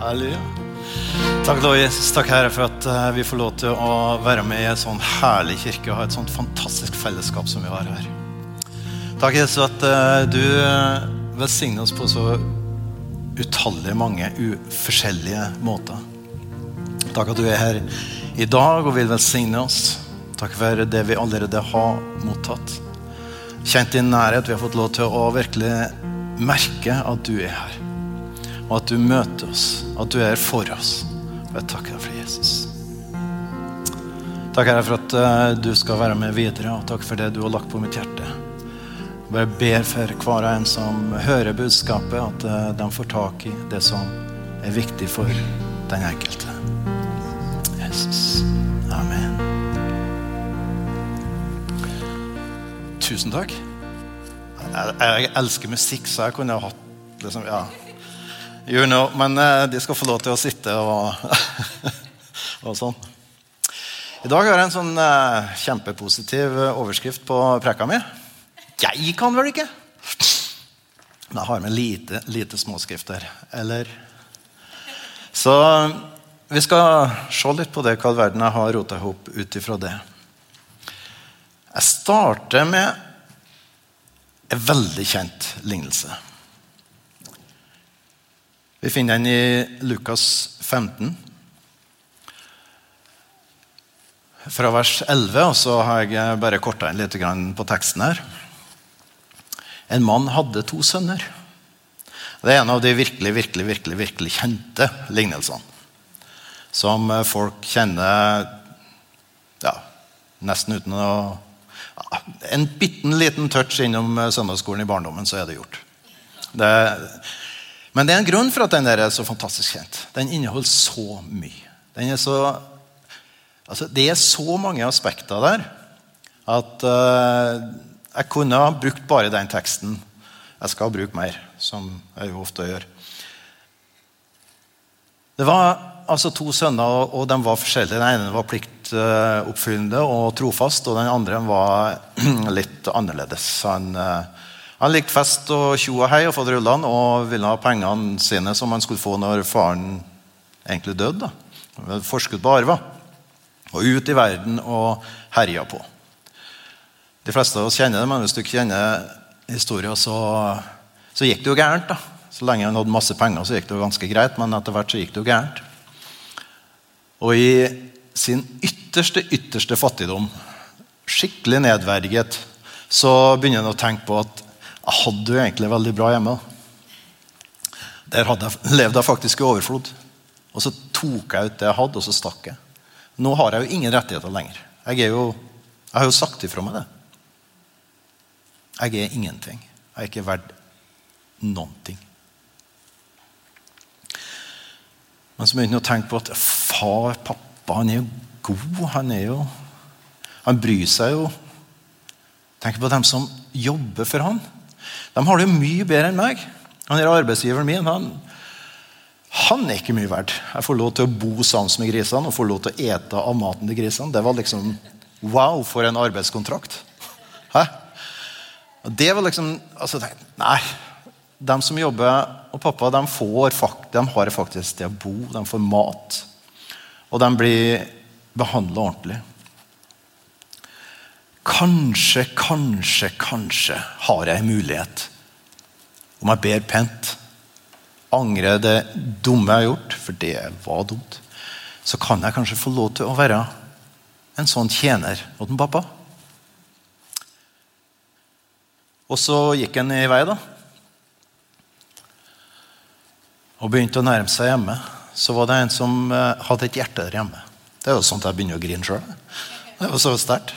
Halleluja. Tack då Jesus, tack Herre för att vi får låta att vara med i en sån härlig kyrka och ha ett sånt fantastiskt fällesskap som vi har här. Tack Jesus att du välsignar oss på så utalliga många olika måter. Tack att du är här idag och vill välsigna oss. Tack för det vi allerede har mottatt. Känt din närhet, vi har fått lov att verkligen märka att du är här. Och att du möter oss, att du är för oss. Jag tackar för Jesus. Tackar för att du ska vara med vidare och tack för det du har lagt på mitt hjärta. Jag ber för kvar en som hör budskapet att de får tak I det som är viktigt för den enkelte. Jesus. Amen. Tusen tack. Jag älskar musik så jag kunde ha haft liksom ja. You know, men det ska få lov till att sitta och och sånt. Idag har jag en sån kämpepositiv överskrift på präkan med. Jag kan väl inte. Jag har med lite småskrifter eller så vi ska se lite på det vad världen har rotat ihop utifrån det. Jag startar med en väldigt känd liknelse. Vi finner den I Lukas 15. Fra vers 11, og så har jeg bare kortet inn litt grann på teksten her. En mann hadde 2 sønner. Det en av de virkelig kjente lignelsene. Som folk kjenner ja, nesten uten å... Ja, en bitten liten touch innom søndagsskolen I barndommen, så det gjort. Det... Men det en grund för att den där är så fantastiskt känt. Den innehåller så mycket. Den är så alltså det är så många aspekter där att jag kunde ha brukt bara den texten. Jag ska bruka mer som jag ju ofta gör. Det var alltså 2 söner och de var olika. Den ene var pliktuppfyllande och trofast och den andra var lite annorlunda. Han likte fest og tjo og hei og fått rullene og ville ha pengene sine som han skulle få når faren egentlig døde. Han forsket på arva og ut I verden og herja på. De fleste av oss kjenner det, men hvis du ikke kjenner historien så gikk det jo gærent da. Så lenge han hadde masse penger så gikk det jo ganske greit, men etter hvert så gikk det jo gærent. Og I sin ytterste fattigdom, skikkelig nedverdiget, så begynner han å tenke på at jeg hadde jo egentlig veldig bra hjemme. Der levde jeg faktisk I overflod. Og så tok jeg ut det jeg hadde, og så stakk jeg. Nå har jeg jo ingen rettigheter lenger. Jeg har jo sagt ifra meg det. Jeg ingenting. Jeg ikke verdt noen ting. Men så begynte jeg å tenke på at far, pappa, han jo god. Han bryr seg jo. Tenk på dem som jobber for han. De har det jo mye bedre enn meg. Han arbeidsgiveren min. Han ikke mye verdt. Jeg får lov til å bo sammen med grisene og får lov til å ete av maten til grisene. Det var liksom, wow, for en arbeidskontrakt. Hæ? Det var liksom, altså, nei. De som jobber, og pappa, de har faktisk det å bo, de får mat. Og de blir behandlet ordentlig. Kanskje har jeg mulighet om jeg ber pent angre det dumme jeg har gjort for det var dumt så kan jeg kanskje få lov til å være en sånn tjener åt en pappa og så gikk han I vei da og begynte å nærme seg hjemme så var det en som hadde et hjerte der hjemme det jo sånt jeg begynner å grine selv det var så sterkt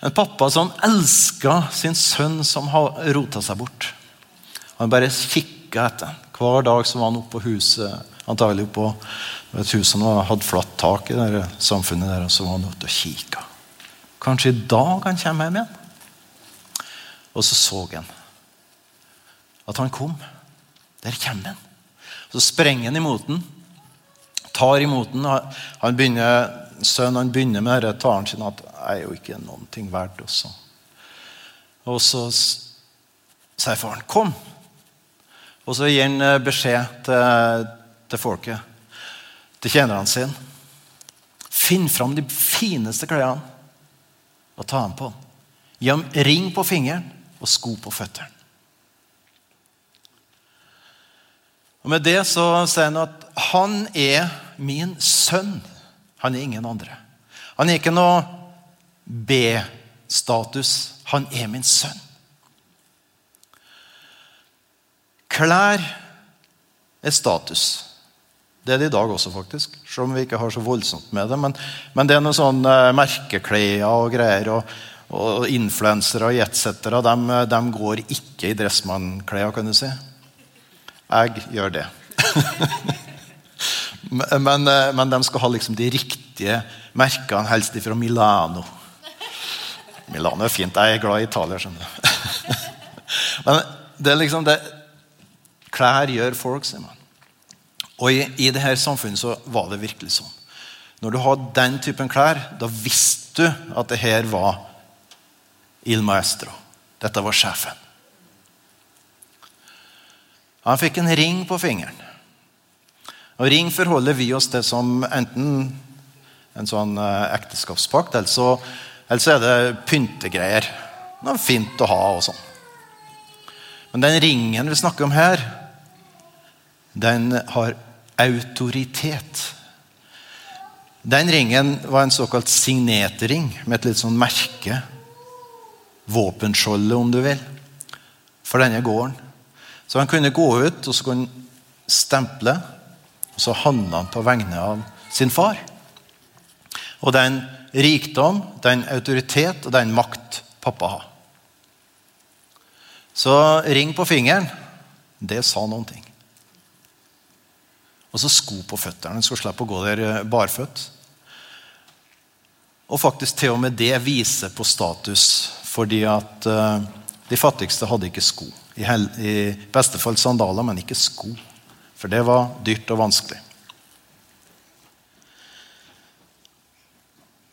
En pappa som älskar sin son som har rotat sig bort. Han bara kikka etter. Hver dag så var han oppe på huset, antagelig på et hus som hadde flatt tak I det samfunnet der, og så var han ute og kikka. Kanskje I dag han kommer hjem igjen. Og så han at han kom. Der kommer han. Så sprenger han imot den, tar imot den, han begynner... Sønnen han begynner med dette talen sin at jeg jo ikke noen ting verdt også. Og så sier faren, kom. Og så gir han beskjed til til folket, til tjeneren sin. Finn fram de fineste klærne og ta dem på. Gi ham ring på fingeren og sko på føtteren. Og med det så sier han at han min sønn. Han ingen andre. Han ikke noe B-status. Han min sønn. Klær status. Det det i dag også faktisk, selv om vi ikke har så voldsomt med det, men det noe sånn merkekleier og greier, og influensere og jetsettere, de går ikke I dressmannkleier, kan du si. Jeg gjør det. men de skal ha liksom de riktige merkene, helst fra Milano. Milano fint, jeg glad I Italia, skjønner du. Men det liksom det, klær gjør folk, sier man. Og I det her samfunnet så var det virkelig sånn. Når du har den typen klær, da visste du at det her var il maestro. Dette var sjefen. Han fikk en ring på fingeren. Og ring forholder vi oss til som enten en sånn ekteskapspakt, eller så det pyntegreier. Noe fint å ha og sånn. Men den ringen vi snakker om her, den har autoritet. Den ringen var en såkalt signetring med et litt sånn merke, våpenskjoldet om du vil, for denne gården. Så han kunne gå ut, og så kunne han stemple, og så handlet han på vegne av sin far. Og den rikdom, den autoritet og den makt pappa har. Så ring på fingeren, det sa noen ting. Og så sko på føtterne, så slapp å gå der barføtt. Og faktisk til og med det viser på status, fordi at de fattigste hadde ikke sko. I beste fall sandaler, men ikke sko. For det var dyrt og vanskelig.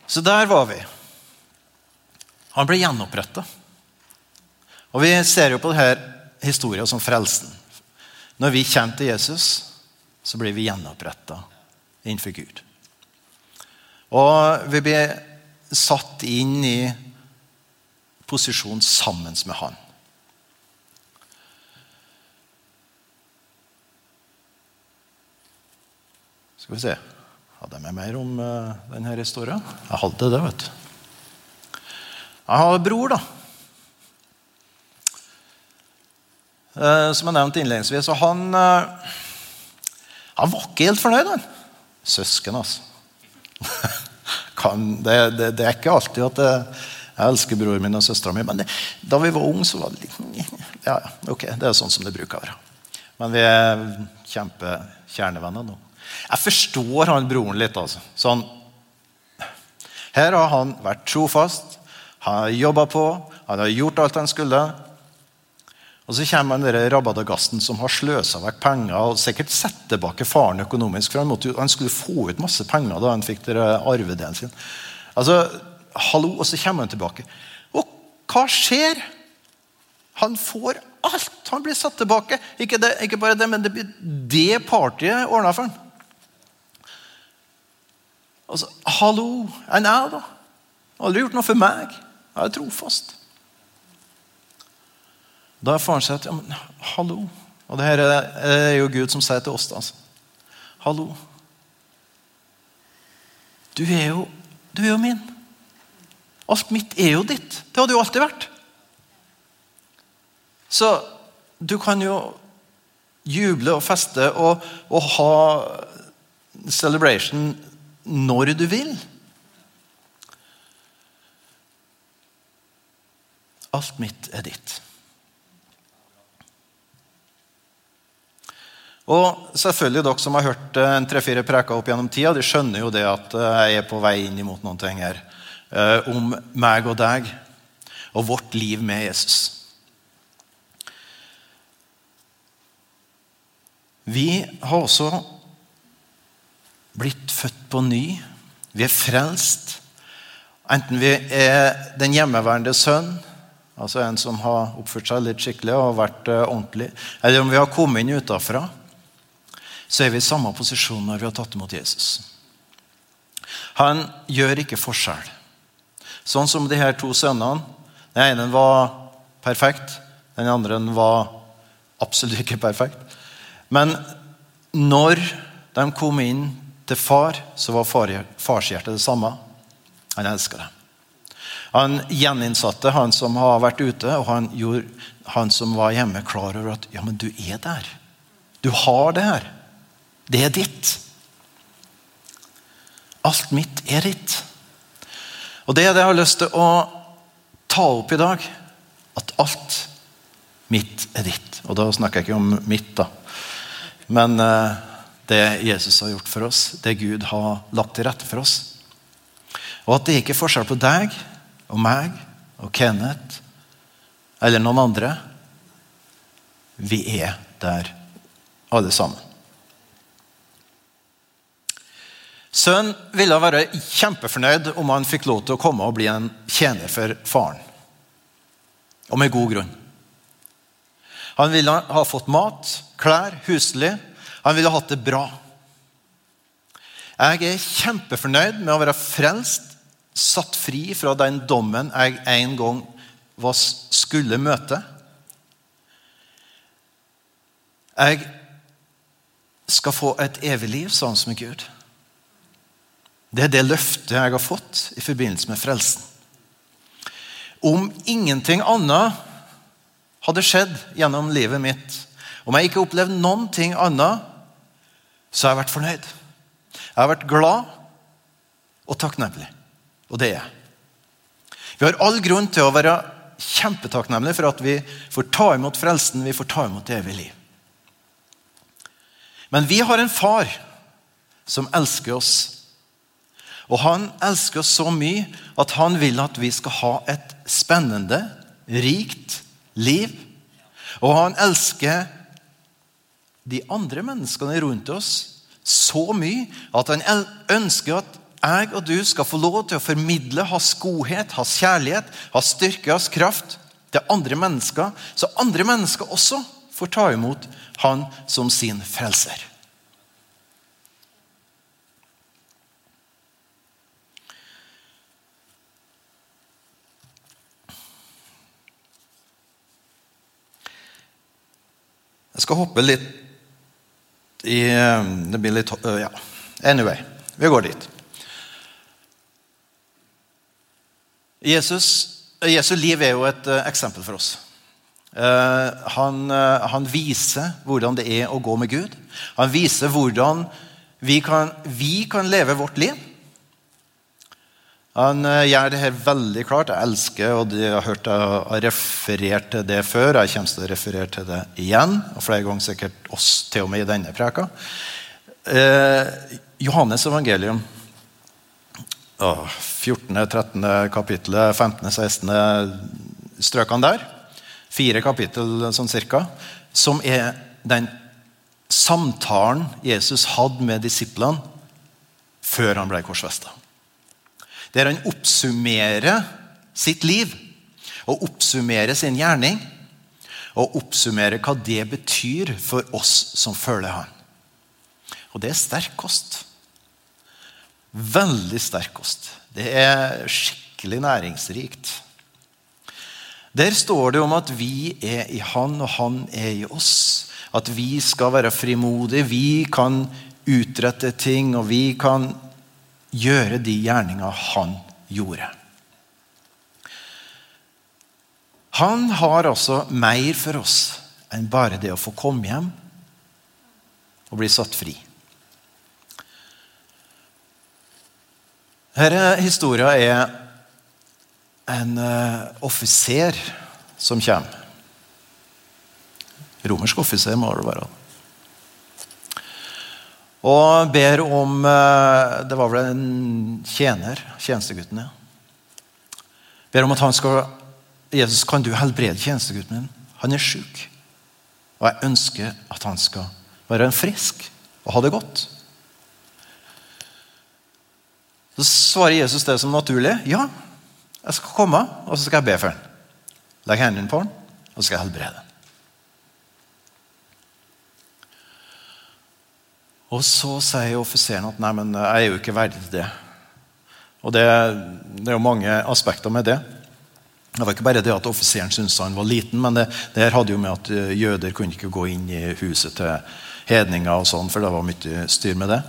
Så der var vi. Han ble gjenopprettet. Og vi ser jo på denne historien som frelsen. Når vi kommer til Jesus, så blir vi gjenopprettet innenfor Gud. Og vi blir satt inn I posisjon sammen med han. Skal vi se, hadde jeg med mer om denne historien? Jeg hadde det, vet du. Jeg har en bror da. Som jeg nevnte innledningsvis, og han var ikke helt fornøyd, han. Søsken, altså. Det ikke alltid at jeg elsker broren min og søsteren min, men da vi var unge så var det litt... Ja, ok, det sånn som det bruker å være. Men vi kjempe kjernevenner nå. Jeg forstår han broren litt, altså. Sånn. Her har han vært trofast, han har jobbet på, han har gjort alt han skulle, og så kommer han der rabadagassen som har sløset vekk penger, og sikkert sett tilbake faren økonomisk, for han skulle få ut masse penger da han fikk arvedelen sin. Altså, hallo, og så kommer han tilbake. Og hva skjer? Han får alt, han blir satt tilbake. Ikke bare det, men det blir det partiet ordnet for han. Altså, hallo, jeg da. Jeg har aldri gjort noe for meg. Jeg trofast. Da har faren sagt, ja, men, hallo. Og det her jo Gud som sier til oss, altså. Hallo. Du er jo min. Alt mitt jo ditt. Det har du jo alltid vært. Så du kan jo juble og feste og ha celebration når du vil. Alt mitt ditt. Og selvfølgelig dere som har hørt en 3-4 preker opp gjennom tida, de skjønner jo det at jeg på vei inn imot noen ting her. Om meg og deg og vårt liv med Jesus. Vi har også blitt født på ny. Vi frelst. Enten vi den hjemmeværende sønn, altså en som har oppført seg litt skikkelig og vært ordentlig, eller om vi har kommet inn utenfra, så vi I samme posisjon når vi har tatt imot Jesus. Han gjør ikke forskjell. Sånn som de her to sønnene, den ene var perfekt, den andre var absolutt ikke perfekt. Men når de kom inn til far, så var farshjertet det samme. Han elsket dem. Han gjeninsatte han som har vært ute, og han gjorde han som var hjemme klar over at ja, men du der. Du har det her. Det ditt. Alt mitt ditt. Og det det jeg har lyst til å ta opp I dag, at alt mitt ditt. Og da snakker jeg ikke om mitt da. Men det Jesus har gjort for oss, det Gud har lagt til rette for oss. Og at det ikke forskjell på deg, og meg, og Kenneth, eller noen andre, vi der alle sammen. Sønn ville være kjempefornøyd om han fikk lov til å komme og bli en tjener for faren. Og med god grunn. Han ville ha fått mat, klær, huslig. Han ville ha hatt det bra. Jeg kjempefornøyd med å være frelst, satt fri fra den dommen jeg en gang skulle møte. Jeg skal få et evig liv, sånn som Gud. Det det løftet jeg har fått I forbindelse med frelsen. Om ingenting annet hadde skjedd gjennom livet mitt, om jeg ikke opplevde noen ting annet, så har jeg vært fornøyd. Jeg har vært glad og takknemlig. Og det jeg. Vi har all grunn til å være kjempetakknemlige for at vi får ta imot frelsen, vi får ta imot det evige liv. Men vi har en far som elsker oss. Og han elsker oss så mye at han vil at vi skal ha et spennende, rikt liv. Og han elsker de andre menneskene rundt oss så mye at han ønsker at jeg og du skal få lov til å formidle hans godhet, hans kjærlighet, hans styrke, hans kraft til andre mennesker, så andre mennesker også får ta imot han som sin frelser. Jeg skal hoppe litt I, det blir litt, ja. Anyway, vi går dit. Jesu liv jo et eksempel for oss. Han viser hvordan det å gå med Gud. Han viser hvordan vi kan leve vårt liv. Han gjør det her veldig klart. Jeg elsker, og jeg har hørt jeg referert til det før. Jeg kommer til å referere til det igjen, og flere ganger sikkert oss til og med I denne preken. Johannes evangelium. 14, 13 kapitlet, 15, 16 strøkene der. 4 kapittel sånn cirka, som den samtalen Jesus hadde med disiplene før han ble korsfestet. Der han oppsummerer sitt liv, og oppsummerer sin gjerning, og oppsummerer hva det betyr for oss som følger han. Og det sterk kost. Veldig sterk kost. Det skikkelig næringsrikt. Der står det om at vi I han, og han I oss. At vi skal være frimodige, vi kan utrette ting, og vi kan gjøre de gjerninger han gjorde. Han har altså mer for oss enn bare det å få komme hjem og bli satt fri. Denne historien en offiser som kommer. Romersk offiser må det være. Og ber om, det var vel en tjenestegutten, ja. Ber om at han skal, Jesus, kan du helbrede tjenestegutten min? Han syk. Og jeg ønsker at han skal være frisk og ha det godt. Så svarer Jesus det som naturlig. Ja, jeg skal komme, og så skal jeg be for den. Legg hendene på den, og så skal jeg helbrede den. Och så säger officeren att nej men jag är ju inte värdig till det. Och det är många aspekter med det. Det var inte bara det att officeren syntes han var liten, men det här hade ju med att jøder kunde inte gå in I huset till hedningar och sånt, för det var mycket styr med det.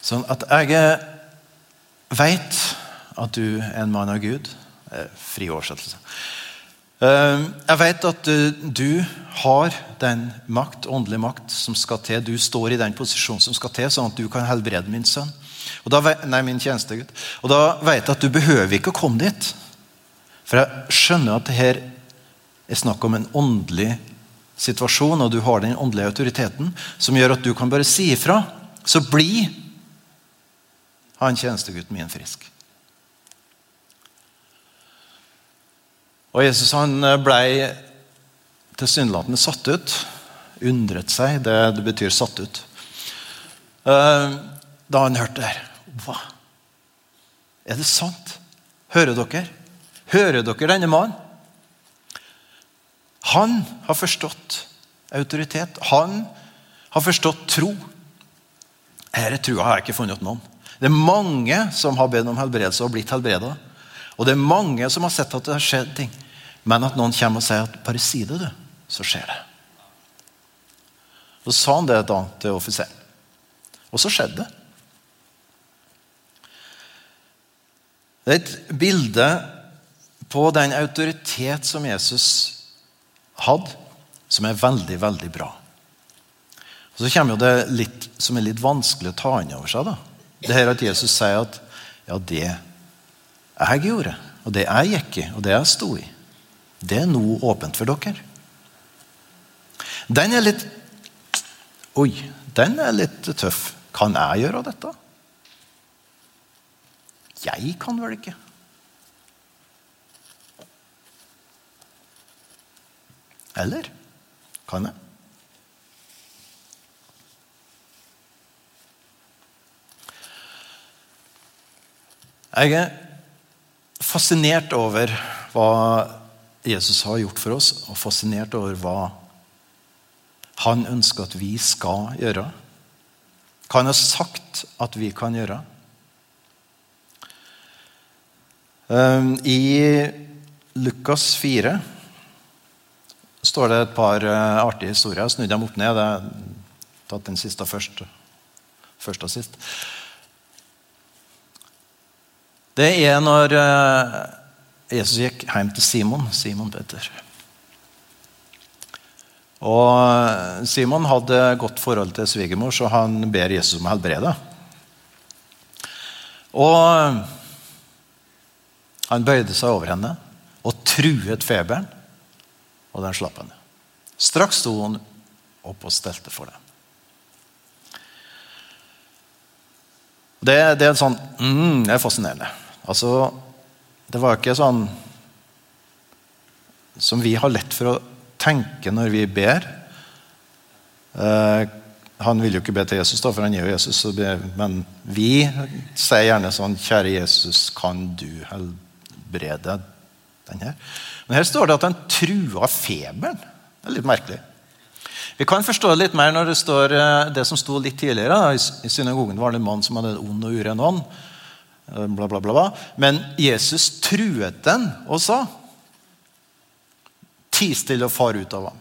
Så att jag vet att du är en man av Gud, fri oversettelse. Jag vet att du har den makt, åndelig makt som ska till. Du står I den position som ska till så att du kan helbrede min son. Och då nej min tjänstegut. Och då vet jag att du behöver inte komma dit. För jag skönner att det här är snack om en åndlig situation och du har den åndliga autoriteten som gör att du kan bara säga si ifrån så blir han tjänstegut min frisk. Og Jesus han ble til syndlatende satt ut, undret seg, det betyr satt ut. Da han hørte det her, hva? Det sant? Hører dere denne mannen? Han har forstått autoritet, han har forstått tro. Her trua har jeg ikke funnet noen. Det mange som har bedt om helbredelse og blitt helbredet. Och det är många som har sett att det har skett ting. Men att någon kommer och säger att bara si det du, så sker det. Och sa han det då till officeren. Och så skedde det. Det är ett bild på den autoritet som Jesus hade som är väldigt, väldigt bra. Och så kommer det lite som är lite vanskligt att ta in över sig då. Det här att Jesus säger att ja det jeg gjorde, og det jeg gikk I, og det jeg stod I, det nå åpent for dere. Den litt, oj, den litt tøff. Kan jeg gjøre dette? Jeg kan vel ikke. Eller? Kan jeg? Jeg fascinert over vad Jesus har gjort för oss och fascinerat över vad han önskar att vi ska göra. Kan ha sagt att vi kan göra. I Lukas 4 står det ett par artiga historier. Jag snudde dem upp ned. Jag tog den sista först. Första sist. Det når Jesus gikk hjem til Simon Peter. Og Simon hadde godt forhold til svigermor, så han ber Jesus om å helbrede. Og han bøyde seg over henne og truet feberen, og den slapp henne. Straks stod hun opp og stelte for det. Det en sånn, det fascinerende. Altså, det var ikke sånn som vi har lett for å tenke når vi ber. Han vil jo ikke be til Jesus da, for han gir jo Jesus. Men vi sier gjerne sånn, kjære Jesus, kan du helbrede den her? Men her står det at han truer feberen. Det litt merkelig. Vi kan förstå lite mer när det står det som stod lite tidigare I synagogen var det en man som hade en ond och uren ånd bla bla bla men Jesus truet den och sa ti stille och far ut av ham.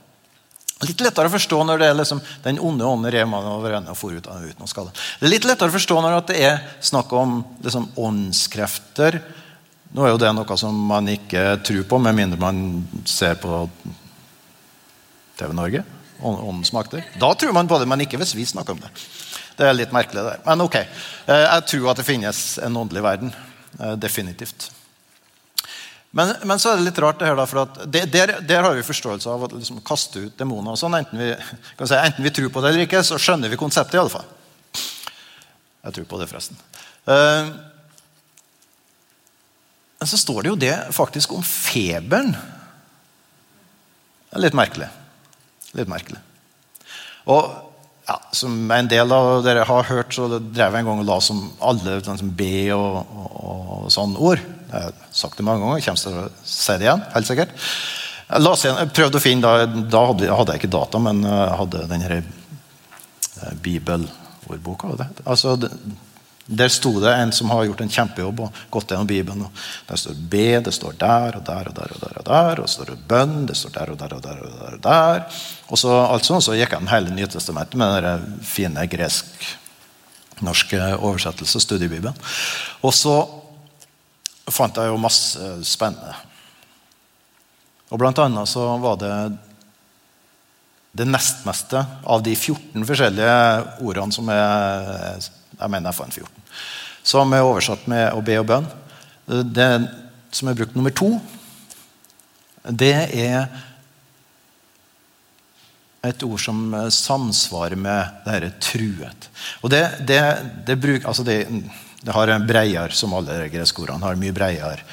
Lite lättare att förstå när det är liksom den onde ånden rev man över henne och for ut av utan skada. Det är lite lättare att förstå när det är snack om liksom åndskrefter. Nu är ju det något som man inte tror på med mindre man ser på TV-Norge. Åndsmakter. Da tror man på det, men ikke hvis vi snakker om det. Det litt merkelig der. Men ok, jeg tror at det finnes en åndelig verden. Definitivt. Men så det litt rart det her da, for at der har vi forståelse av å liksom kaste ut dæmoner og sånn. Enten vi tror på det eller ikke, så skjønner vi konseptet I alle fall. Jeg tror på det forresten. Men så står det jo det faktisk om feberen. Det litt merkelig. Litt merkelig. Og ja, som en del av dere har hørt, så drev jeg en gang og la som alle som be og sånne ord. Jeg har sagt det mange ganger, jeg kommer til å si det igjen, helt sikkert. Jeg prøvde å finne, da hadde jeg ikke data, men jeg hadde denne bibelordboka. Alltså där stod det en som har gjort en kämpejobb och gått igenom Bibeln. Och där står B, det står där och där och där och där och där. Och så står det bön, det står där och där och där och där och där. Och så allt sånt så gick han hela Nya testamentet med den fina gresk-norska översättelse studiebibeln. Och så fann jag ju massor spännande. Och bland annat så var det det nästmesta av de 14 olika orden som är jag menar fan 14 som är översatt med att be och bön. Det som är brukt nummer 2 det är ett ord som samsvarar med det här truet. Och det bruk alltså det har en breier som alla grekiska ord har mycket breier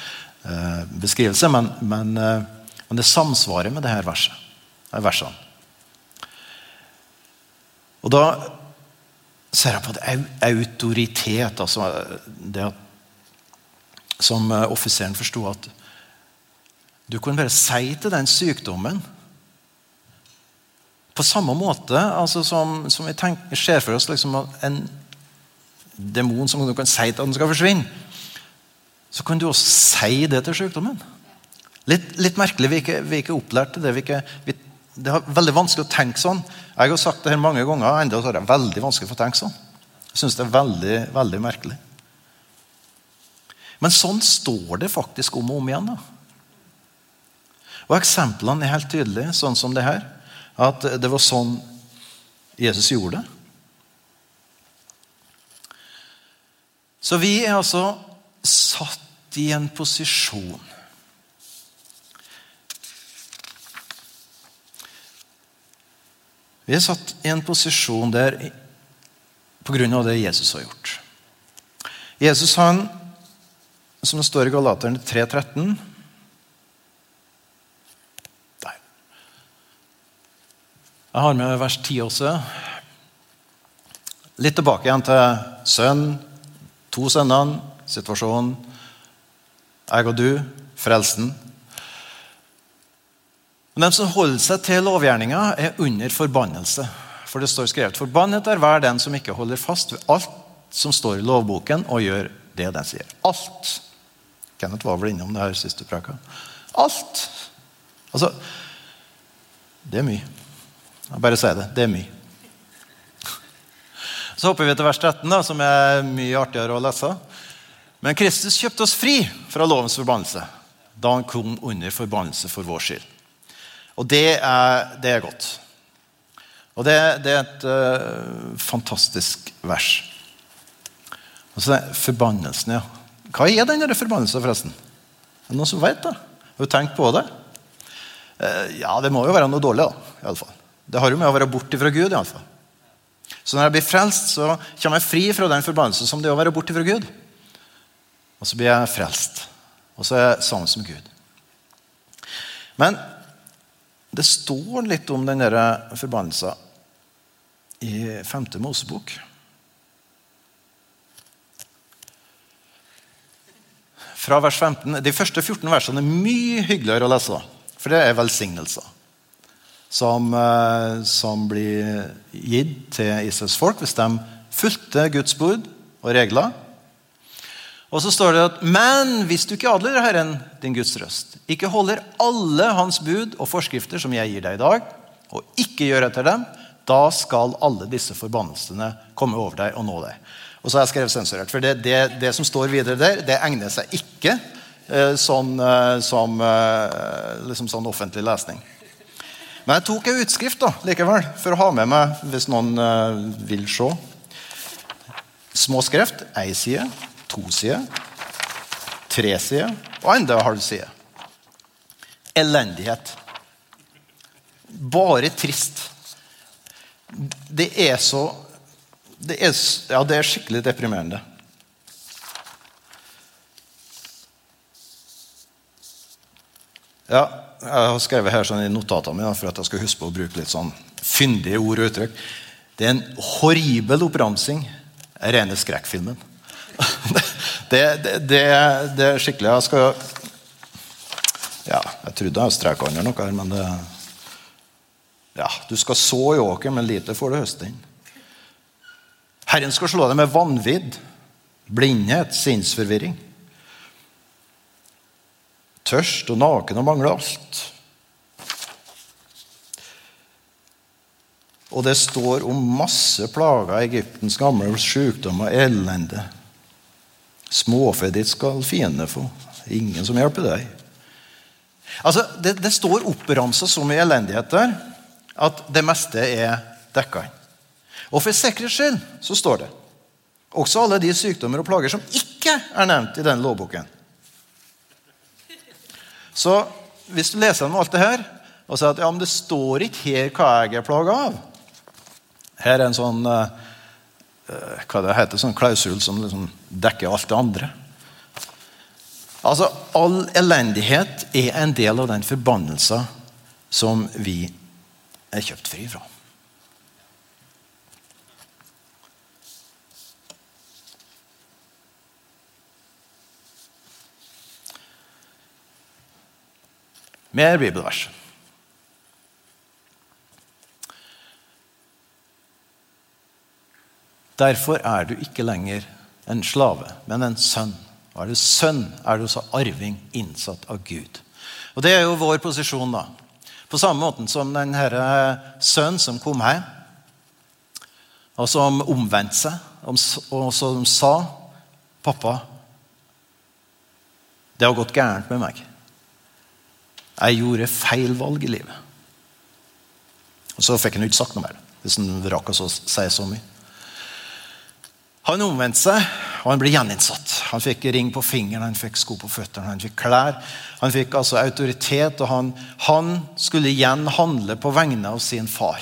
beskrivelse men det samsvarar med det här versen. Och då ser jag på det autoritet alltså det som officeren förstod att du kan bara säga till den sjukdomen på samma måte alltså som vi tänker sker för oss liksom en demon som du kan säga att den ska försvinna så kan du också säga det till sjukdomen. Lite märkligt vi är upplärda det vi det är väldigt vanskligt att tänka sån. Jag har sagt det här många gånger ändå så är det väldigt vanskligt att tänka sån. Jag syns det är väldigt märkligt. Men sånt står det faktiskt om och om igen. Då. Och exemplen är helt tydliga sån som det här att det var sån Jesus gjorde. Så vi är alltså satt i en position vi är satt i en position där på grund av det Jesus har gjort. Jesus han som det står i Galaterne 3:13 där. Jag har med vers 10 också. Lite tillbaka igen till sønn, to sønner, situasjonen, jeg og du, frelsen. Men de som holder seg til lovgjerninger under forbannelse. For det står skrevet, forbannet hver den som ikke holder fast ved alt som står i lovboken og gjør det den sier. Alt. Kenneth var vel innom det her siste praka. Alt. Altså, det mye. Jeg bare sier det, det mye. Så hopper vi til vers 13 da, som mye artigere å lese. Men Kristus kjøpte oss fri fra lovens forbannelse, da han kom under forbannelse for vår skyld. Och det är gott. Och det är ett fantastisk vers. Och så förbannelsen. Ja. Vad är den där förbannelsen förresten? Någon som vet det? Har du tänkt på det? Ja, det måste ju vara något dåligt då, i alla fall. Det har ju med att vara bort ifrån Gud i alla fall. Så när jag blir frälst så kommer jag fri från den förbannelsen som det är att vara bort ifrån Gud. Och så blir jag frälst. Och så är jag samma som Gud. Men det står lite om den där förbannelsen i 5:e Mosebok. 15, de första 14 verserna är mycket hyggligare att läsa, för det är välsignelser som blir gitt till Israels folk hvis de fulgte Guds bud och regler. Och så står det att men hvis du ikke adlyder Herren din Guds röst, ikke håller alla hans bud och föreskrifter som jag ger dig idag och ikke gör efter dem, då skall alla dessa förbannelserna komma över dig och nå dig. Och så har jag skrevet censurerat för det som står vidare där, det ägnar sig inte som sån offentlig läsning. Men jag tog en utskrift då, likevel för att ha med mig hvis någon vill se. Små skrift, en side. 2 sider, 3 sider og enda halv side. Elendighet. Bare trist. Det er skikkelig deprimerende. Ja, jeg har skrevet her sånn i notatene mine for at jeg skal huske på å bruke litt sånn fyndige ord og uttrykk. Det er en horribel oppramsing, rene skrekkfilmen. Det er skikkelig. Jeg trodde jeg streket under noe her, men det, ja, du skal så i åker, men lite får du høste inn. Herren skal slå dem med vanvidd, blindhet, sinnsforvirring, tørst og naken og mangler alt. Og det står om masse plager I Egyptens gamle sykdom og elende. Småfe ditt skal fiende få. Ingen som hjelper deg. Altså, det står oppramset så mye elendighet der, at det meste dekket. Og for sikkerhets skyld så står det. Også alle de sykdommer og plager som ikke nevnt I den lovboken. Så hvis du leser om alt det her, og sier at ja, men det står ikke her hva jeg plaget av. Her en sånn, hva det heter, sånn klausul som liksom dekker alt det andre. Altså, all elendighet en del av den forbannelsen som vi kjøpt fri fra. Mer bibelvers. Derfor du ikke lenger en slave, men en sønn. Og du sønn, du så arving innsatt av Gud. Og det jo vår posisjon da. På samme måten som den her sønn som kom hjem, og som omvendt seg, og som sa, «Pappa, det har gått gærent med meg. Jeg gjorde feil valg I livet.» Og så fikk han ikke sagt noe mer, hvis han vraket å si så mye. Han omvendte seg, og han ble gjeninnsatt. Han fikk ring på fingeren, han fikk sko på føtterne, han fikk klær, han fikk altså autoritet, og han skulle igjen handle på vegne av sin far.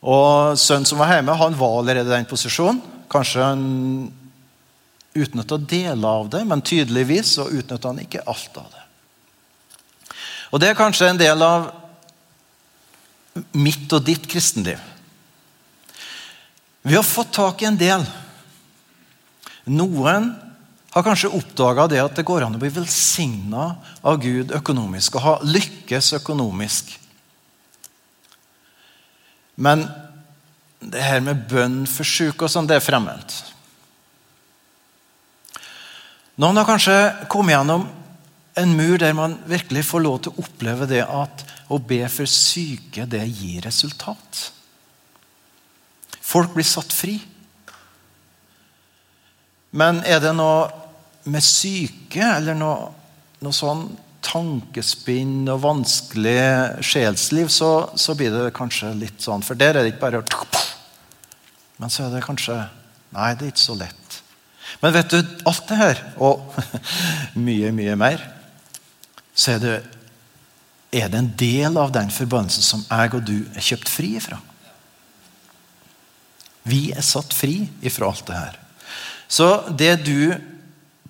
Og sønnen som var hjemme, han var allerede I den posisjonen. Kanskje han utnyttet deler av det, men tydeligvis så utnyttet han ikke alt av det. Og det kanskje en del av mitt og ditt kristenliv. Vi har fått tak I en del. Noen har kanskje oppdaget det at det går an å bli velsignet av Gud økonomisk, og ha lykkes økonomisk. Men det her med bønn for syke og sånn, det fremmed. Noen har kanskje kommet gjennom en mur der man virkelig får lov til å oppleve det at å be for syke, det gir resultat. Folk blir satt fri. Men det noe med syke, eller noe sånn tankespinn og vanskelig sjelsliv, så blir det kanskje litt sånn, for der det ikke bare men så det kanskje nei, det ikke så lett. Men vet du, alt det her, og mye, mye mer, så det det en del av den forbannelsen som jeg og du kjøpt fri fra. Vi satt fri ifra alt det her. Så det du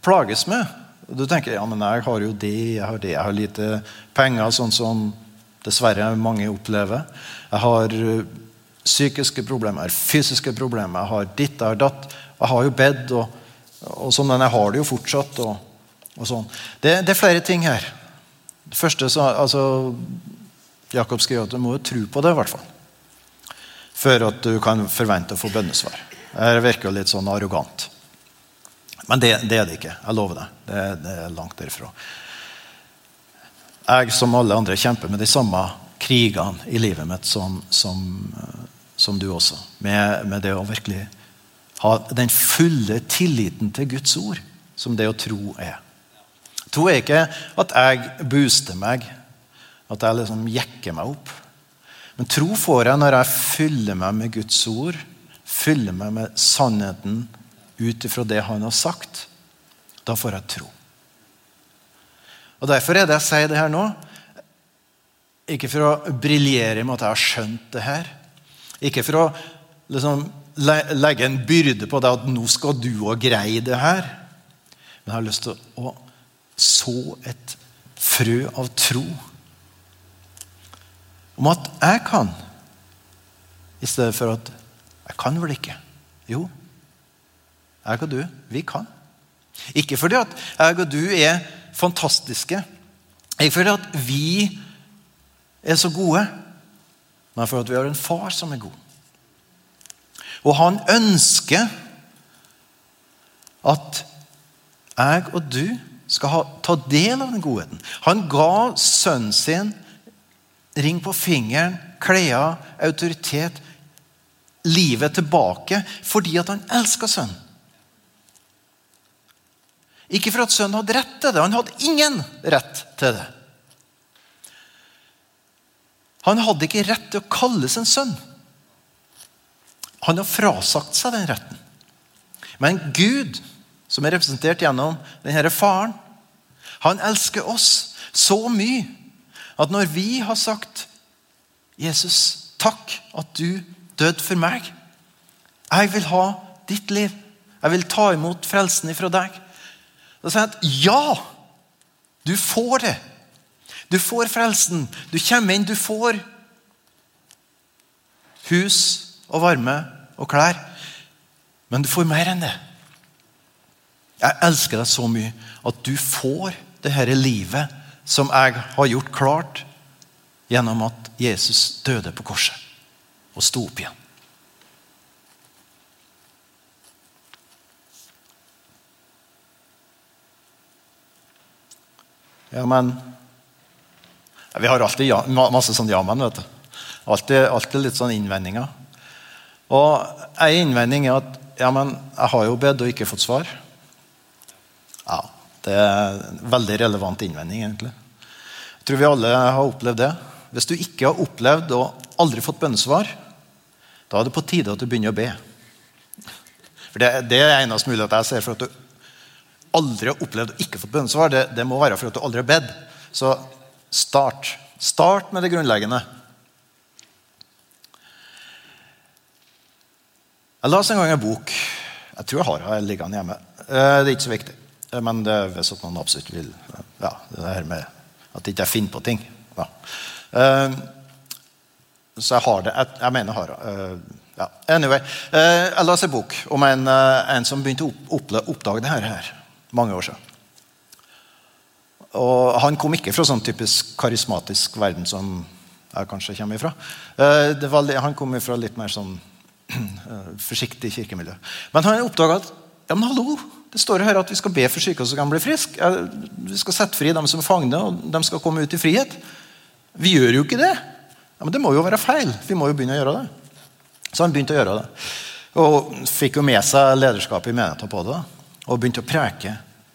plages med, du tenker, ja, men jeg har jo det, jeg har lite penger, sånn som dessverre mange opplever. Jeg har psykiske problemer, jeg har fysiske problemer, jeg har ditt, jeg har datt, jeg har jo bedt, og sånn, men jeg har det jo fortsatt, og sånn. Det flere ting her. Det første, altså, Jakob skriver at du må jo tro på det I hvert fall. Før at du kan forvente å få bønnesvar. Det virker jo litt sånn arrogant. Men det det ikke. Jeg lover deg. Det langt derfra. Jeg, som alle andre, kjemper med de samme krigene I livet mitt som du også. Med det å virkelig ha den fulle tilliten til Guds ord, som det å tro Tro ikke at jeg booster meg, at jeg liksom jekker meg opp. Men tro får jeg når jeg fyller meg med Guds ord, fyller meg med sannheten utifra det han har sagt, da får jeg tro. Og derfor det jeg sier det her nå, ikke for å briljere med at jeg har skjønt det her, ikke for å liksom, legge en byrde på det at nå skal du og greie det her, men jeg har lyst til å så et frø av tro, om at jeg kan I stedet for at jeg kan vel ikke jo, jeg og du, vi kan ikke fordi at jeg og du fantastiske ikke fordi at vi så gode men for at vi har en far som god Og han ønsker at jeg og du skal ta del av den godheten. Han gav sønnen sin ring på fingeren, klær, autoritet, livet tilbake, fordi at han elsker sønnen. Ikke for at sønnen hadde rett til det. Han hadde ingen rett til det. Han hadde ikke rett til å kalle sin sønn. Han har frasagt seg den retten. Men Gud, som representert gjennom denne faren, han elsker oss så mye, at når vi har sagt, Jesus, takk at du døde for meg. Jeg vil ha ditt liv. Jeg vil ta imot frelsen fra deg. Da sier han at ja, du får det. Du får frelsen. Du kommer inn, du får hus og varme og klær. Men du får mer enn det. Jeg elsker deg så mye at du får det her livet som jeg har gjort klart gjennom at Jesus døde på korset og sto opp igjen. Ja, men vi har alltid ja, masse sånn ja-men, vet du. Alltid litt sånn innvendinger. Og en innvending at ja, men jeg har jo bedt og ikke fått svar. Ja, det en veldig relevant innvending egentlig. Jeg tror vi alle har opplevd det. Hvis du ikke har opplevd og aldri fått bønnesvar, da det på tide at du begynner å be. For det eneste mulighet jeg ser for at du aldri har opplevd og ikke fått bønnesvar, det må være for at du aldri har bedt. Så start. Start med det grunnleggende. Jeg las en gang en bok. Jeg tror jeg har det liggende hjemme. Det er ikke så viktig. Men det er hvis man absolutt vil. Ja, det her med at det ikke er finner på ting. Ja. Så jeg har det. Jeg mener jeg har det. Ja. Anyway, jeg las en bok om en som begynte å oppdage det her mange år siden. Og han kom ikke fra sånn typisk karismatisk verden som jeg kanskje kommer ifra. Han kom ifra litt mer sånn forsiktig kirkemiljø. Men han oppdaget at, ja, men hallo, det står her at vi skal be for syke så kan bli frisk. Vi skal sette fri dem som er fangne, og de skal komme ut I frihet. Vi gjør jo ikke det. Ja, men det må jo være feil. Vi må jo begynne å gjøre det. Så han begynte å gjøre det. Og fikk jo med seg lederskapet I menigheten på det. Og begynte å preke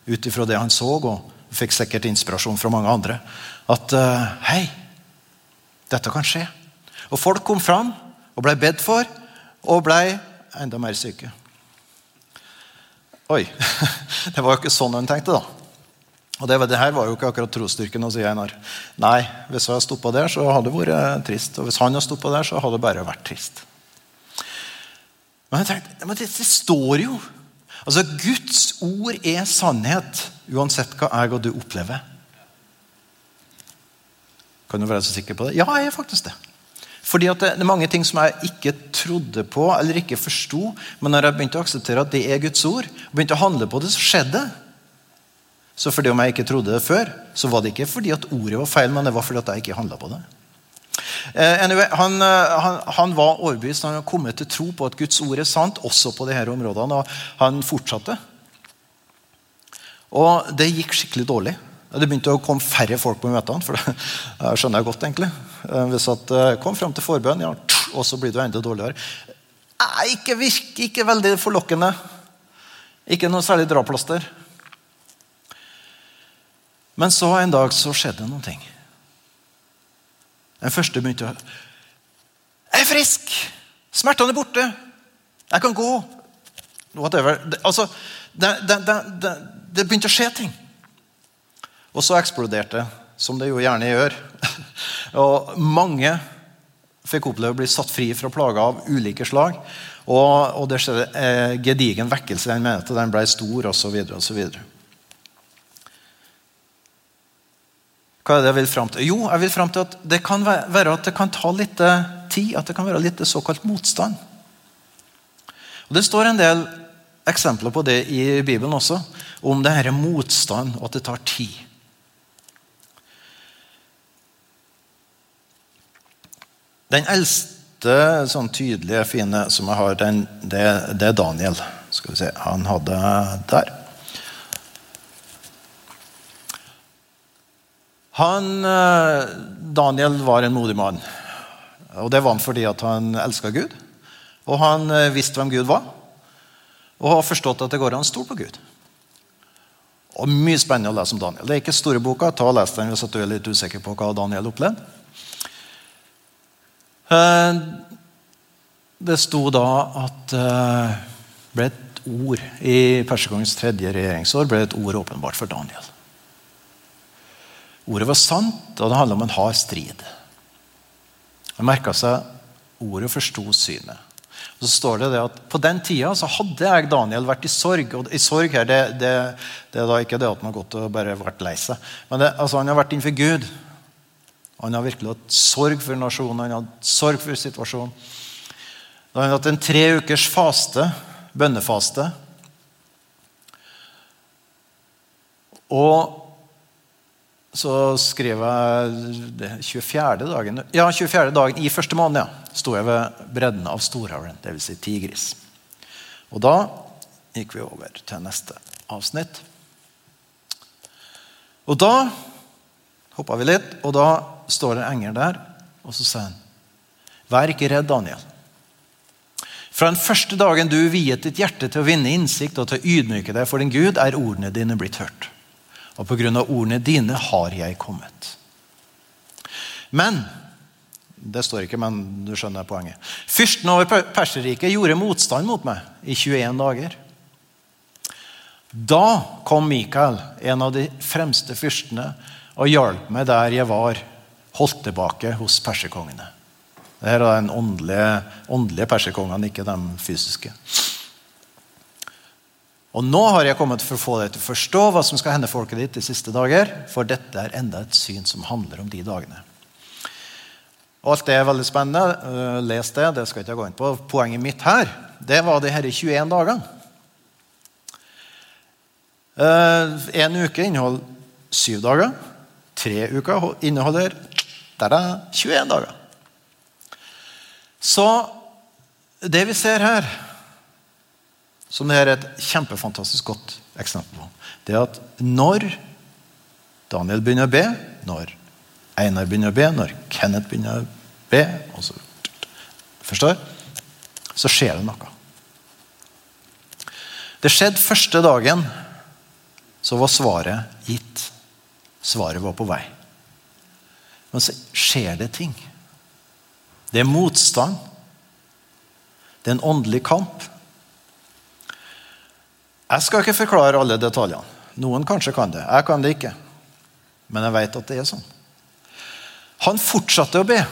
utifra det han så, og fikk sikkert inspirasjon fra mange andre at hei, dette kan skje. Og folk kom fram og ble bedt for og ble enda mer syke. Oi, det var jo ikke sånn hun tenkte da. Og det her var jo ikke akkurat trosstyrken å si Einar. Nei, hvis jeg stoppet der så hadde det vært trist, og hvis han hadde stoppet der så hadde det bare vært trist. Men jeg tenkte, men det står jo. Altså, Guds ord sannhet, uansett hva jeg og du opplever. Kan du være så sikker på det? Ja, jeg faktisk det. Fordi at det mange ting som jeg ikke trodde på, eller ikke forstod, men når jeg begynte å akseptere at det Guds ord, og begynte å handle på det, så skjedde. Så fordi om jeg ikke trodde det før, så var det ikke fordi at ordet var feil, men det var fordi at jeg ikke handlet på det. Anyway, han var overbevist. Han hadde kommet til tro på at Guds ord sant også på disse områdene, og han fortsatte. Og det gikk skikkelig dårlig. Det begynte å komme færre folk på møtene, for det skjønner jeg godt egentlig. Hvis at kom frem til forbønn, ja, og så blir det enda dårligere. Ikke veldig forlokkende. Ikke noe særlig draplaster. Men så en dag så skjedde noen ting. Den første begynte å høre. Jeg frisk! Smertene borte! Jeg kan gå! Whatever. Altså, det begynte å skje ting. Og så eksploderte det, som det jo gjerne gjør. Og mange fikk oppleve å bli satt fri fra plager av ulike slag. Og det skjedde gedigen vekkelse I den menigheten. Den ble stor, og så videre, og så videre. Hva det jeg vil frem til? Jo, jeg vil frem til at det kan være at det kan ta litt tid, at det kan være litt såkalt motstand. Og det står en del eksempler på det I Bibelen også, om det her motstand, og at det tar tid. Den eldste siste sån tydliga fine som jag har den det är Daniel. Ska vi se. Han hade där. Han Daniel var en modig man. Och det var han för att han älskade Gud. Och han visste vem Gud var. Och har förstått att det går han stor på Gud. Och mycket spännande att läsa om Daniel. Det är inte stora boken, ta och läs den hvis du är lite osäker på vad Daniel upplevde. Det stod då att blev ett ord i Perserikes tredje regeringsår blev ett ord uppenbart för Daniel. Ordet var sant och det handlade om en hard strid. Han märkade sig ordet förstod synet. Så står det att på den tiden så hade jag Daniel varit i sorg och i sorg här det är då inte det att man gått och bara varit leise. Men det, altså, han har varit inför Gud. Han har verkligen haft sorg för nationen, han har haft sorg för situationen. Han har haft en 3 ukers faste, bønnefaste. Och så skrev jag 24 dagen. Ja, 24 dagen i första månaden, ja, stod jag vid bredden av Storhaven, det vill säga Tigris. Och då gick vi över till nästa avsnitt. Och då hoppar vi lite och då står det en ängel där och så säger han: "Vær ikke redd, Daniel. Från första dagen du viet ditt hjärta till att vinna insikt och till att ydmyka dig för din Gud är ordene dine blitt hört. Och på grund av ordene dine har jag kommit." Men det står inte, men du skönnar poängen. Fyrsten över Perserike gjorde motstånd mot mig i 21 dagar. Då kom Mikael, en av de främste fyrstene, och hjälp mig där jag var hållt tillbaka hos perserkongarna. Det här är en åndlig perserkongen, inte de fysiska. Och nu har jag kommit för att få dig att förstå vad som ska hända folket ditt de sista dagar, för detta är enda ett syn som handlar om de dagarna. Och allt det är väldigt spännande. Läs det, det ska jag inte gå in på. Poängen mitt här, det var det här i 21 dagar. En uke innehåller 7 dagar. 3 uker innehåller 21 dagar. Så det vi ser här, som det här är ett kämpefantastiskt gott exempel på, det är att när Daniel börjar be, när Einar börjar be, när Kenneth börjar be, och så förstår, så sker det något. Det skedde första dagen, så var svaret gitt. Svaret var på väg. Men så sker det ting. Det är motstånd. Det är en åndlig kamp. Jag ska inte förklara alla detaljerna. Någon kanske kan det. Jag kan det inte. Men jag vet att det är så. Han fortsatte att be.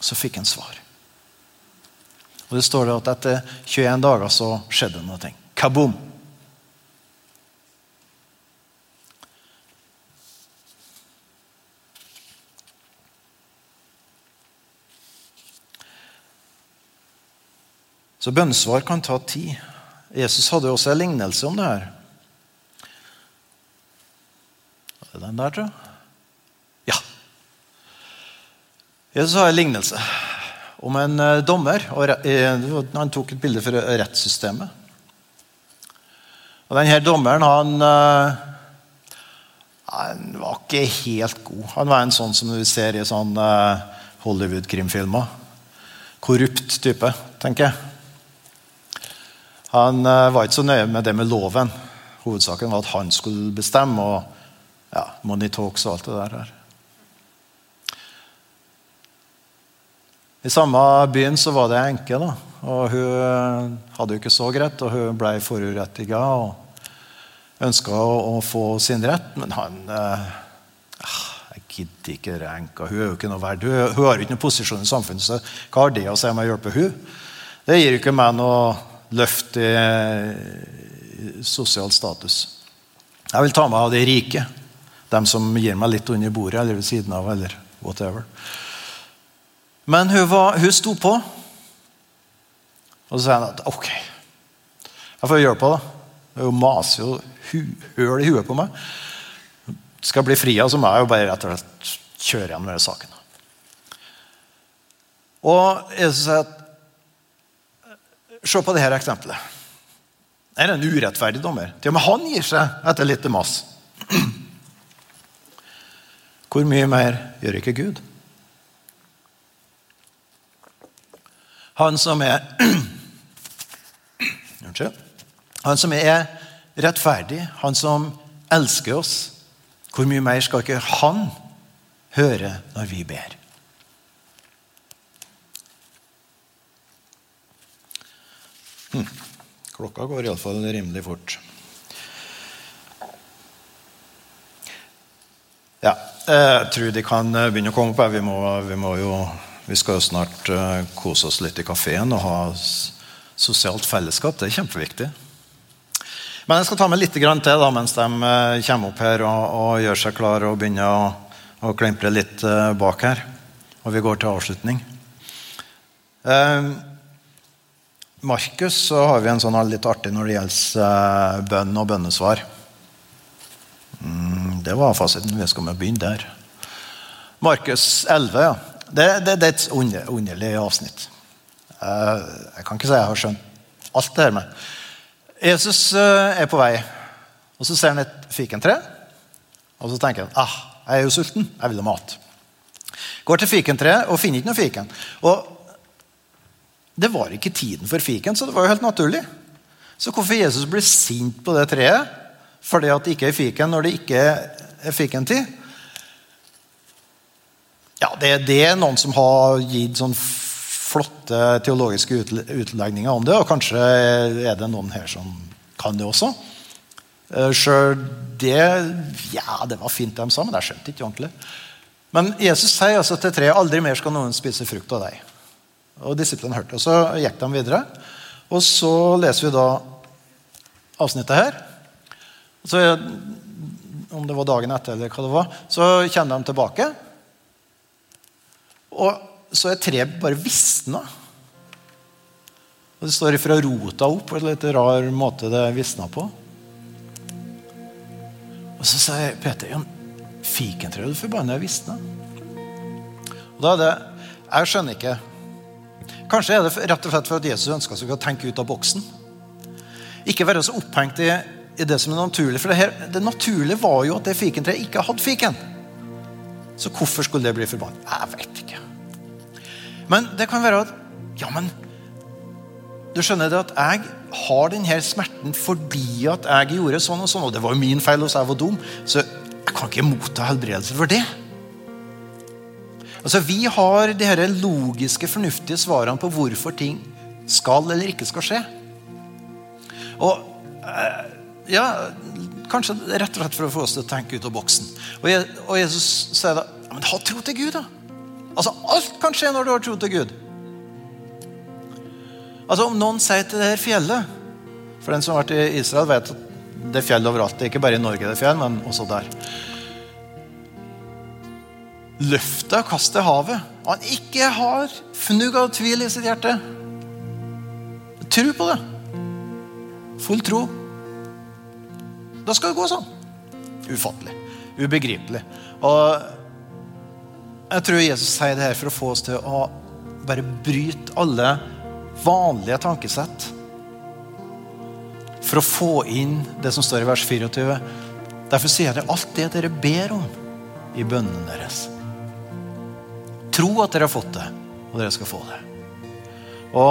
Så fick han svar. Och det står det att efter 21 dagar så skedde någonting. Kaboom! Så bønnesvar kan ta tid. Jesus hade också en lignelse om det här. Är det den där, tror jag? Ja. Jesus har en lignelse om en dommer, och han tog ett bild för rättssystemet. Och den här dommeren, han var inte helt god. Han var en sån som vi ser i sån Hollywood-krimfilmer. Korrupt type, tänker jag. Han var inte så nöjd med det med loven. Huvudsaken var att han skulle bestämma och ja, monitox och allt det där. I samma byn så var det enke då, och hon hade ju inte så grett och hon blev förurättiga och önskade att få sin rätt, men han gidde ikke renke, hun er jo ikke noe verd, hun har jo ikke noen posisjon i samfunnet, så hva har det å si om jeg hjelper hun? Det gir jo ikke meg noe løft i sosial status. Jeg vil ta meg av de rike, de som gir meg litt under bordet, eller ved siden av, eller whatever. Men hun stod på, og så sier han at, ok, jeg får hjelpe da. Hun maser jo høl i hodet på meg. Ska bli fria som är ju bara rätt att köra igen med sakerna. Och så att se på det här exemplet. Är det en orättfärdig dommer? Ja, men han ger sig efter lite mass. Hur mycket mer gör inte Gud? Han som är rättfärdig, han som älskar oss. Hur mycket mer ska inte han höra när vi ber? Klokka går I alla fall rimligt fort. Ja, tror det kan börja komma på. Vi ska jo snart kosa oss lite I kaféen och ha socialt fällskap. Det är jätteviktigt. Men jag ska ta med lite grann till då mens de kommer upp här och gör sig klara och börja och klimpra lite bak här. Och vi går till avslutning. Markus, så har vi en sånn litt artig når det gjelder bønn og bønnesvar. Det var fasiten, vi skal begynne der. Markus 11, ja. Det et underlig avsnitt. Jeg kan ikke si jeg har skjønt alt det her med. Jesus på vei, og så ser han et fikentre, og så tenker han, jeg jo sulten, jeg vil ha mat. Går til fikentreet og finner ikke noe fiken. Og det var ikke tiden for fiken, så det var jo helt naturlig. Så hvorfor Jesus ble sint på det treet? Fordi at det ikke fiken når det ikke fiken til? Ja, det noen som har gitt sånn flotte teologiske utlegninger om det, og kanskje det noen her som kan det også. Selv det, ja, det var fint de sa, men det skjønte ikke ordentlig. Men Jesus sier altså til treet, aldri mer skal noen spise frukt av deg. Og disiplene hørte, og så gikk de videre. Og så leser vi da avsnittet her. Så, om det var dagen etter eller hva det var, så kjenner de tilbake. Og så treet bare visna. Og det står fra rota opp, på en litt rar måte det visna på. Og så sier Peter, fikentreet, du forbannet visna. Og da det, jeg skjønner ikke, kanskje det rett og slett for at Jesus ønsker seg å tenke ut av boksen. Ikke være så opphengt i det som naturlig, for det naturlige var jo at det fikentreet ikke hadde fiken. Så hvorfor skulle det bli forbannet? Jeg vet ikke. Men det kan være at, ja, men du skjønner det at jeg har denne smerten fordi at jeg gjorde sånn og sånn, og det var jo min feil og så jeg var dum, så jeg kan ikke motta helbredelse for det. Altså, vi har de her logiske, fornuftige svarene på hvorfor ting skal eller ikke skal skje. Og ja, kanskje rett og slett for å få oss til å tenke ut av boksen. Og Jesus sier da, ja, men ha tro til Gud da. Altså, alt kan skje når du har tro til Gud. Altså, om noen sier til det her fjellet, for den som har vært I Israel vet at det er fjell overalt, det er ikke bare I Norge det er fjell, men også der. Løftet og kastet havet. Han ikke har fnugg av tvil I sitt hjerte. Tro på det. Full tro. Da skal det gå sånn. Ufattelig. Ubegripelig. Og jeg tror Jesus sier det her for å få oss til å bare bryte alle vanlige tankesett. For å få inn det som står I vers 24. Derfor sier det alt det dere ber om I bønnen deres. Tro at dere har fått det, og dere skal få det. Og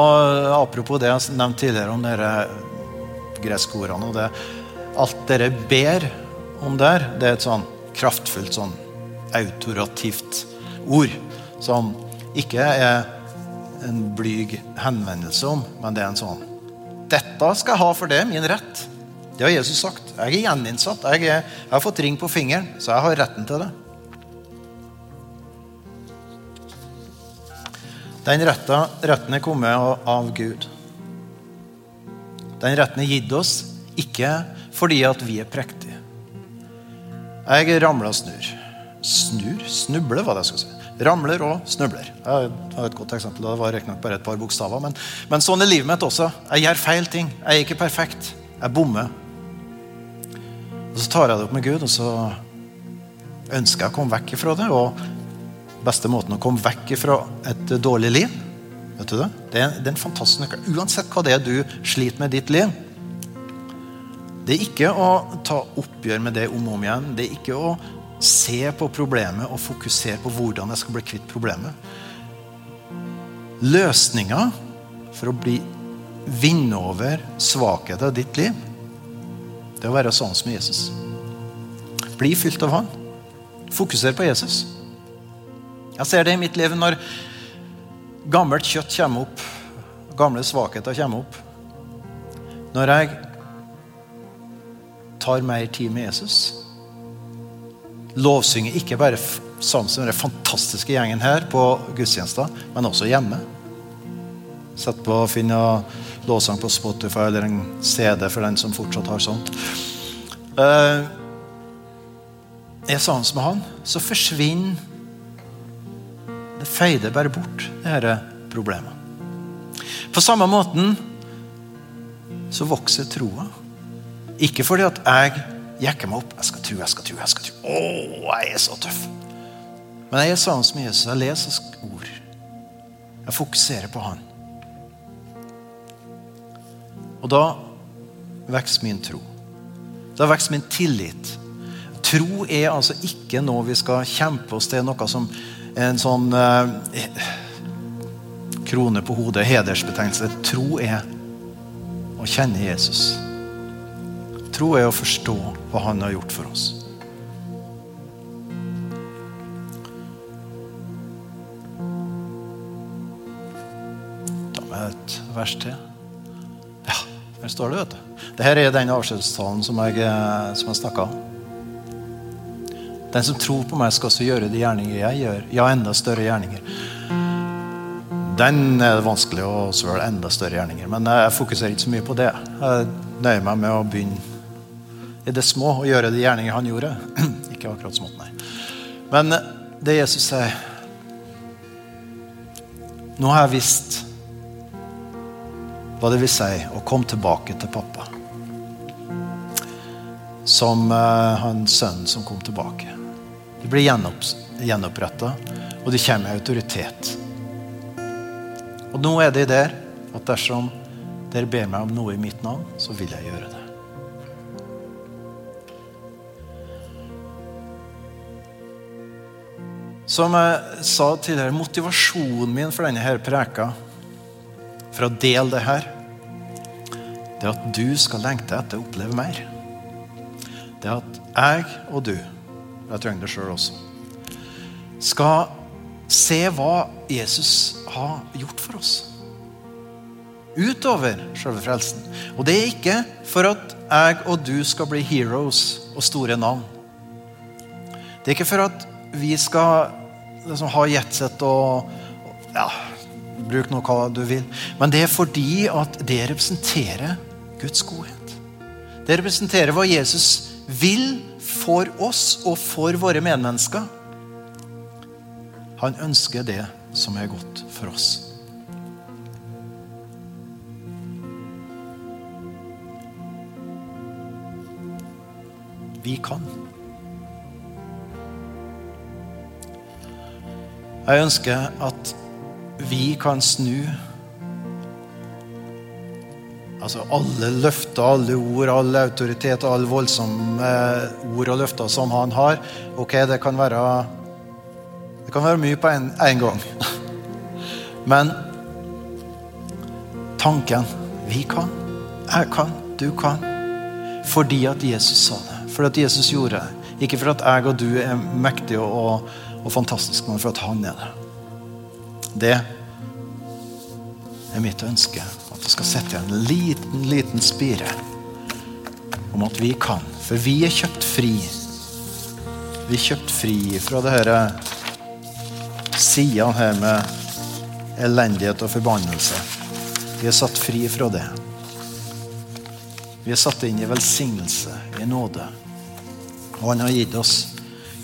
apropos det jeg nevnte tidligere om dere greske ordene, og det, alt dere ber om der, det et sånn kraftfullt, sånn autorativt ord, som ikke en blyg henvendelse om, men det en sånn, dette skal jeg ha for det, min rett. Det har Jesus sagt. Jeg gjeninnsatt. Jeg har fått ring på fingeren, så jeg har retten til det. Den retten kommet av Gud. Den retten gitt oss, ikke fordi at vi prektige. Jeg ramler og snur. Snubler var det jeg skulle si. Ramler og snubler. Jeg har et godt eksempel, det var reknet bare et par bokstaver, men sånn livet mitt også. Jeg gjør feil ting. Jeg ikke perfekt. Jeg bommer. Og så tar jeg det opp med Gud, og så ønsker jeg å komme vekk ifra det, og bästa måten att komma väck ifrån ett dåligt liv. Vet du det? Det är en fantastisk nyckel. Uansett vad det är du sliter med ditt liv. Det är inte att ta uppgör med det om igen. Det är inte att se på problemet och fokusera på hur jag ska bli kvitt problemet. Lösningar för att bli vinna över svagheten i ditt liv. Det är att vara sån som Jesus. Bli fyllt av han. Fokusera på Jesus. Jag ser det i mitt liv när gammelt kött kommer upp, gamla svagheter kommer upp. När jag tar mer tid med Jesus. Lovsynger inte bara sånn som den fantastiska gängen här på gudstjänsten, men också hemma. Satt på att finna lovsång på Spotify eller en CD för den som fortsatt har sånt. Är sån som han, så försvinner det fejder bara bort det här problemet. På samma måten så växer troa. Inte för det att jag jäcker mig upp. Jag ska tro. Åh, jag är så tuff. Men jag är sån som Jesus. Jag läser ord. Jag fokuserar på han. Och då växer min tro. Då växer min tillit. Tro är alltså inte något vi ska kämpa oss till, något som en sån krone på hodet, hedersbetegnelse. Tro är att känna Jesus. Tro är att förstå vad han har gjort för oss. Ta med ett vers till. Ja, här står det, vet du. Det här är den avskedstalen som jag snackade om. Den som tror på mig ska så göra de gärningar jag gör. Ja, enda större gärningar. Den är vanskelig att svara enda större gärningar. Men jag fokuserar inte så mycket på det. Jag nöjer mig med att börja i det små och göra de gärningar han gjorde. Inte akkurat smått, nej. Men det Jesus säger. Nu har jag visst vad det vill säga och kom tillbaka till pappa. Som hans son som kom tillbaka. De blir gjenoppretta och de kommer med autoritet. Och nu är det där att där som där ber mig om något i mitt namn så vill jag göra det. Som jag sa tidigare, motivationen min för den här preken för att dela det här det är att du ska längta efter att uppleva mer. Det är att jag och du, jag trenger det selv også, ska se vad Jesus har gjort för oss. Utöver själva frälsen. Och det är inte för att jag och du ska bli heroes och stora namn. Det är inte för att vi ska liksom, ha jetset och ja, bruk nog vad du vill. Men det är fördi att det representerar Guds godhet. Det representerar vad Jesus vill för oss och för våra medmänniskor. Han önskar det som är gott för oss. Vi kan. Jag önskar att vi kan snu alltså alla löften, alla ord, alla autoritet, all våldsamma ord och löften som han har. Okej, det kan vara mycket på en gång. Men tanken, vi kan, jag kan, du kan. Fordi att Jesus sa det. För att Jesus gjorde det. Inte för att jag och du är mäktiga och fantastiska, men för att han är det. Det är mitt önske. Att jag ska sätta en liten spire om att vi kan. För vi är köpt fri. Vi är köpt fri från det här sidan här med eländighet och förbannelse. Vi är satt fri från det. Vi är satt in i välsignelse, i nåde. Och han har gett oss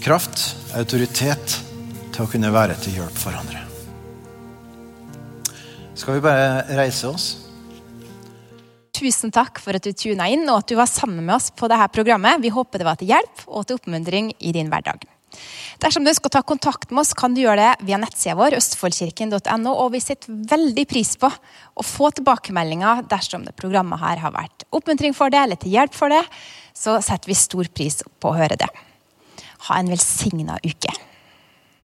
kraft, autoritet till att kunna vara till hjälp för andra. Ska vi bara resa oss? Tusen tack för att du tunade in och att du var samman med oss på det här programmet. Vi hoppas det var till hjälp och till uppmuntring i din vardag. Dersom du ønsker å ta kontakt med oss, kan du gjøre det via nettsiden vår, østfoldkirken.no, og vi setter veldig pris på å få tilbakemeldinger dersom det programmet her har vært oppmuntring for det, eller til hjelp for det, så setter vi stor pris på å høre det. Ha en velsignet uke!